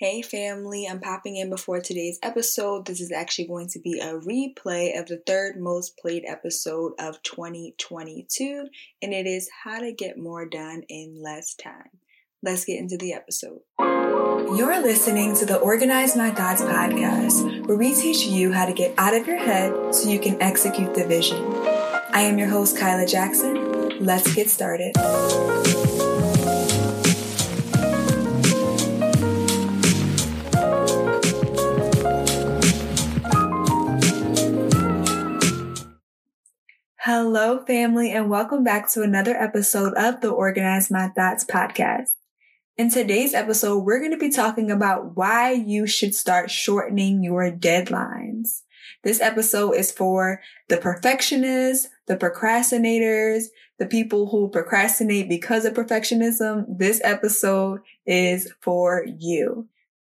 Hey family, I'm popping in before today's episode. This is actually going to be a replay of the third most played episode of 2022, and it is how to get more done in less time. Let's get into the episode. You're listening to the Organize My Thoughts Podcast, where we teach you how to get out of your head so you can execute the vision. I am your host, Kyla Jackson. Let's get started. Hello, family, and welcome back to another episode of the Organize My Thoughts podcast. In today's episode, we're going to be talking about why you should start shortening your deadlines. This episode is for the perfectionists, the procrastinators, the people who procrastinate because of perfectionism. This episode is for you.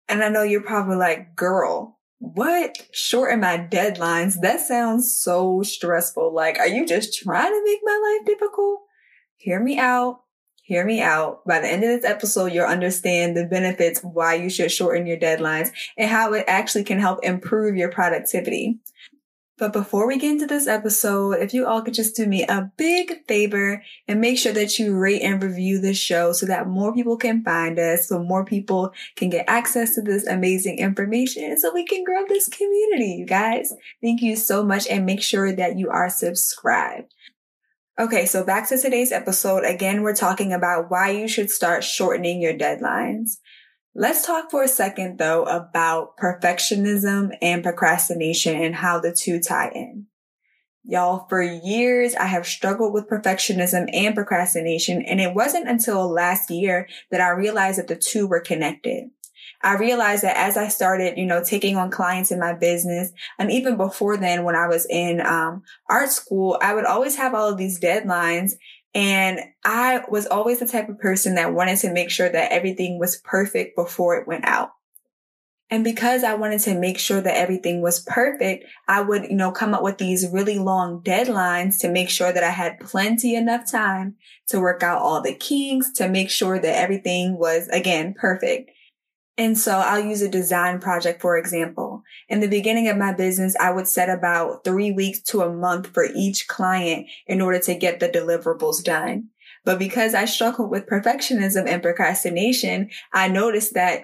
And I know you're probably like, girl, what? Shorten my deadlines? That sounds so stressful. Like, are you just trying to make my life difficult? Hear me out. Hear me out. By the end of this episode, you'll understand the benefits, why you should shorten your deadlines, and how it actually can help improve your productivity. But before we get into this episode, if you all could just do me a big favor and make sure that you rate and review this show so that more people can find us, so more people can get access to this amazing information, and so we can grow this community, you guys. Thank you so much, and make sure that you are subscribed. Okay, so back to today's episode. Again, we're talking about why you should start shortening your deadlines. Let's talk for a second, though, about perfectionism and procrastination and how the two tie in. Y'all, for years, I have struggled with perfectionism and procrastination, and it wasn't until last year that I realized that the two were connected. I realized that as I started, taking on clients in my business, and even before then, when I was in art school, I would always have all of these deadlines. And I was always the type of person that wanted to make sure that everything was perfect before it went out. And because I wanted to make sure that everything was perfect, I would, come up with these really long deadlines to make sure that I had plenty enough time to work out all the kinks, to make sure that everything was, again, perfect. And so I'll use a design project, for example. In the beginning of my business, I would set about 3 weeks to a month for each client in order to get the deliverables done. But because I struggled with perfectionism and procrastination, I noticed that,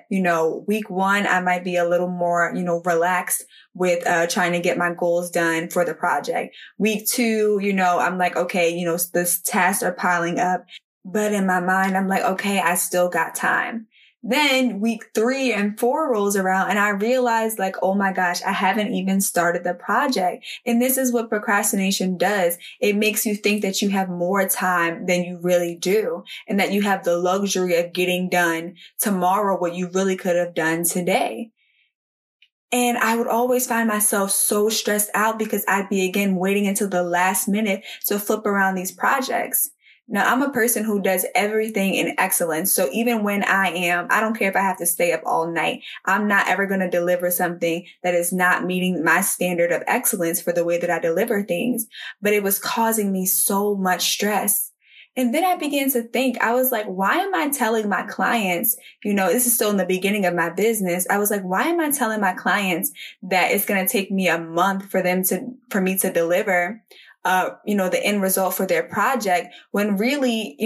week one, I might be a little more, relaxed with trying to get my goals done for the project. Week two, I'm like, okay, these tasks are piling up. But in my mind, I'm like, okay, I still got time. Then week 3 and 4 rolls around and I realized like, oh my gosh, I haven't even started the project. And this is what procrastination does. It makes you think that you have more time than you really do and that you have the luxury of getting done tomorrow what you really could have done today. And I would always find myself so stressed out because I'd be again waiting until the last minute to flip around these projects. Now, I'm a person who does everything in excellence. So even when I don't care if I have to stay up all night, I'm not ever going to deliver something that is not meeting my standard of excellence for the way that I deliver things. But it was causing me so much stress. And then I began to think, I was like, why am I telling my clients, this is still in the beginning of my business. I was like, why am I telling my clients that it's going to take me a month for me to deliver the end result for their project when really,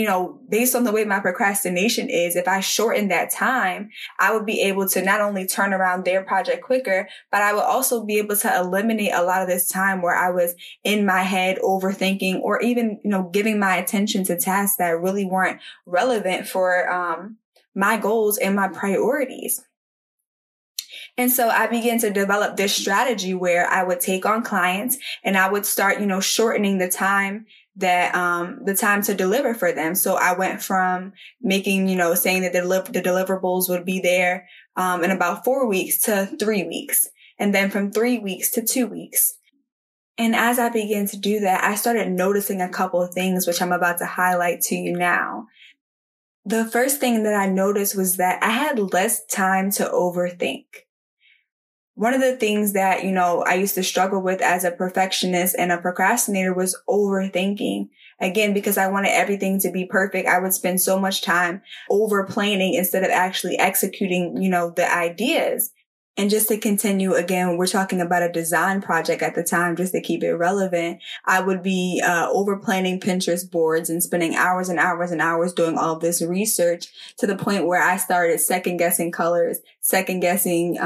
based on the way my procrastination is, if I shorten that time, I would be able to not only turn around their project quicker, but I would also be able to eliminate a lot of this time where I was in my head overthinking or even, giving my attention to tasks that really weren't relevant for my goals and my priorities. And so I began to develop this strategy where I would take on clients and I would start, shortening the time that, the time to deliver for them. So I went from making, saying that the deliverables would be there, in about 4 weeks to 3 weeks. And then from 3 weeks to 2 weeks. And as I began to do that, I started noticing a couple of things, which I'm about to highlight to you now. The first thing that I noticed was that I had less time to overthink. One of the things that, I used to struggle with as a perfectionist and a procrastinator was overthinking. Again, because I wanted everything to be perfect, I would spend so much time over planning instead of actually executing, the ideas. And just to continue, again, we're talking about a design project at the time, just to keep it relevant. I would be over planning Pinterest boards and spending hours and hours and hours doing all this research to the point where I started second guessing colors, second guessing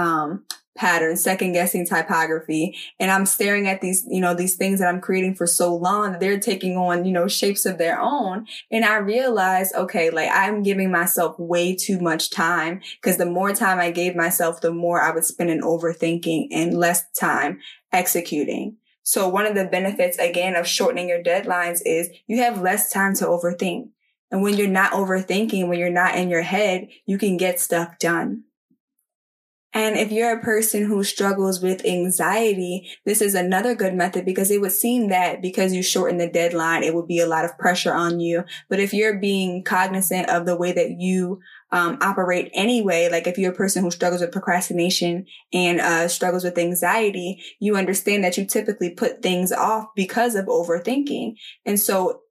patterns, second guessing typography. And I'm staring at these, these things that I'm creating for so long that they're taking on, shapes of their own. And I realized, okay, I'm giving myself way too much time, because the more time I gave myself, the more I would spend in overthinking and less time executing. So one of the benefits, again, of shortening your deadlines is you have less time to overthink. And when you're not overthinking, when you're not in your head, you can get stuff done. And if you're a person who struggles with anxiety, this is another good method, because it would seem that because you shorten the deadline, it would be a lot of pressure on you. But if you're being cognizant of the way that you operate anyway, like if you're a person who struggles with procrastination and struggles with anxiety, you understand that you typically put things off because of overthinking. And so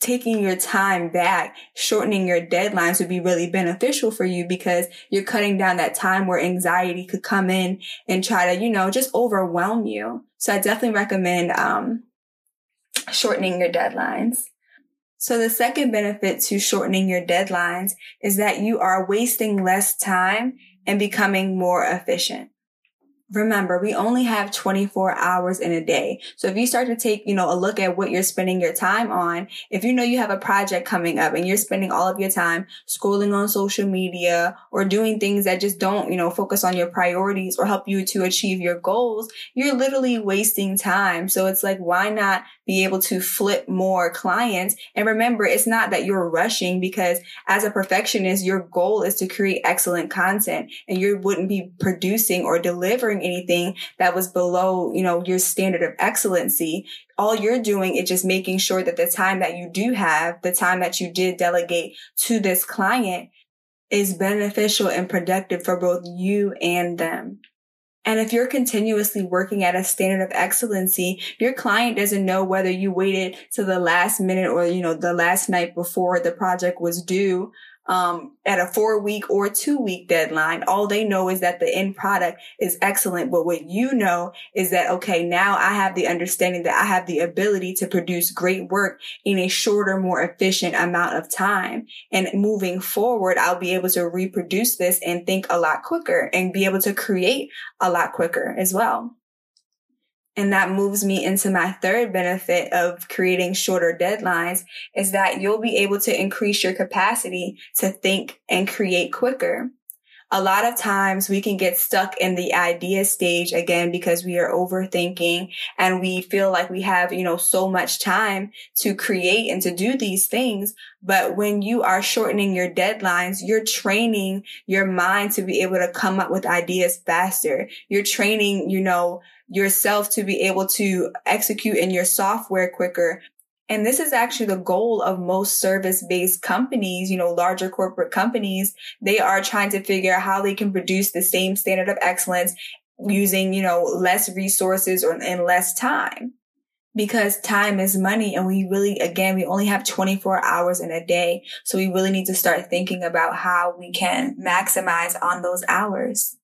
taking your time back, shortening your deadlines would be really beneficial for you, because you're cutting down that time where anxiety could come in and try to, just overwhelm you. So I definitely recommend shortening your deadlines. So the second benefit to shortening your deadlines is that you are wasting less time and becoming more efficient. Remember, we only have 24 hours in a day. So if you start to take, a look at what you're spending your time on, if you know you have a project coming up and you're spending all of your time scrolling on social media or doing things that just don't, focus on your priorities or help you to achieve your goals, you're literally wasting time. So it's like, why not be able to flip more clients? And remember, it's not that you're rushing, because as a perfectionist, your goal is to create excellent content, and you wouldn't be producing or delivering anything that was below, your standard of excellency. All you're doing is just making sure that the time that you do have, the time that you did delegate to this client, is beneficial and productive for both you and them. And if you're continuously working at a standard of excellency, your client doesn't know whether you waited to the last minute or, the last night before the project was due, at a 4-week or 2-week deadline. All they know is that the end product is excellent. But what you know is that, okay, now I have the understanding that I have the ability to produce great work in a shorter, more efficient amount of time. And moving forward, I'll be able to reproduce this and think a lot quicker and be able to create a lot quicker as well. And that moves me into my third benefit of creating shorter deadlines, is that you'll be able to increase your capacity to think and create quicker. A lot of times we can get stuck in the idea stage, again, because we are overthinking and we feel like we have, so much time to create and to do these things. But when you are shortening your deadlines, you're training your mind to be able to come up with ideas faster. You're training, yourself to be able to execute in your software quicker. And this is actually the goal of most service-based companies, larger corporate companies. They are trying to figure out how they can produce the same standard of excellence using, less resources and less time. Because time is money, and we only have 24 hours in a day. So we really need to start thinking about how we can maximize on those hours.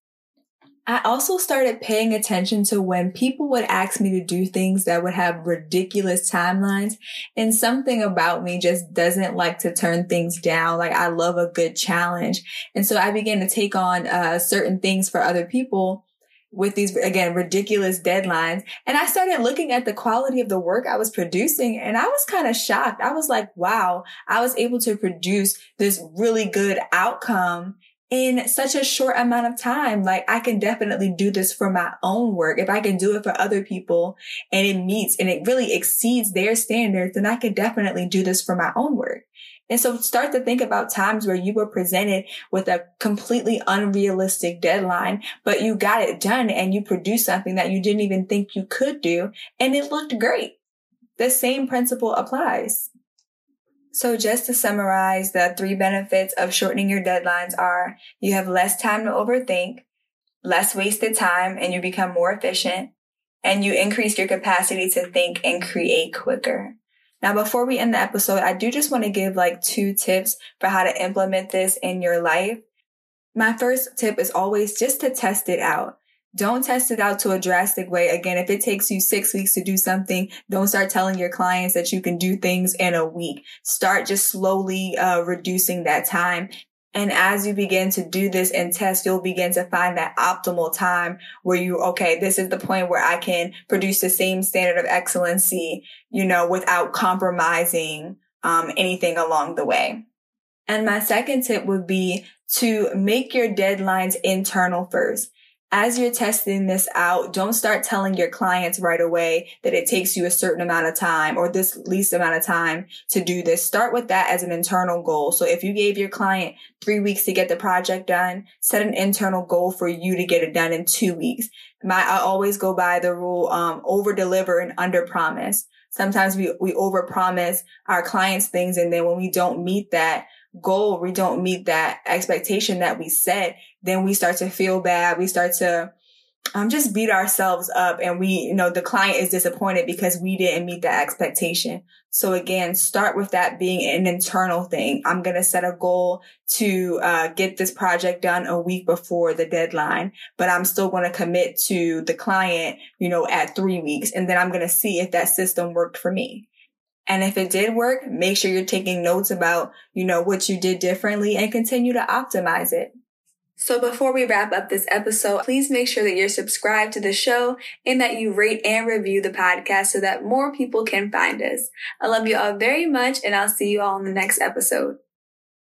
I also started paying attention to when people would ask me to do things that would have ridiculous timelines, and something about me just doesn't like to turn things down. Like, I love a good challenge. And so I began to take on certain things for other people with these, again, ridiculous deadlines. And I started looking at the quality of the work I was producing, and I was kind of shocked. I was like, wow, I was able to produce this really good outcome in such a short amount of time. Like, I can definitely do this for my own work. If I can do it for other people and it meets and it really exceeds their standards, then I can definitely do this for my own work. And so start to think about times where you were presented with a completely unrealistic deadline, but you got it done and you produced something that you didn't even think you could do, and it looked great. The same principle applies. So just to summarize, the three benefits of shortening your deadlines are: you have less time to overthink, less wasted time, and you become more efficient, and you increase your capacity to think and create quicker. Now, before we end the episode, I do just want to give like 2 tips for how to implement this in your life. My first tip is always just to test it out. Don't test it out to a drastic way. Again, if it takes you 6 weeks to do something, don't start telling your clients that you can do things in a week. Start just slowly reducing that time. And as you begin to do this and test, you'll begin to find that optimal time where this is the point where I can produce the same standard of excellency, without compromising anything along the way. And my second tip would be to make your deadlines internal first. As you're testing this out, don't start telling your clients right away that it takes you a certain amount of time or this least amount of time to do this. Start with that as an internal goal. So if you gave your client 3 weeks to get the project done, set an internal goal for you to get it done in 2 weeks. I always go by the rule, over-deliver and under-promise. Sometimes we over-promise our clients things, and then when we don't meet that goal, we don't meet that expectation that we set, then we start to feel bad. We start to just beat ourselves up, and the client is disappointed because we didn't meet that expectation. So again, start with that being an internal thing. I'm going to set a goal to get this project done a week before the deadline, but I'm still going to commit to the client, at 3 weeks. And then I'm going to see if that system worked for me. And if it did work, make sure you're taking notes about, what you did differently and continue to optimize it. So before we wrap up this episode, please make sure that you're subscribed to the show and that you rate and review the podcast so that more people can find us. I love you all very much, and I'll see you all in the next episode.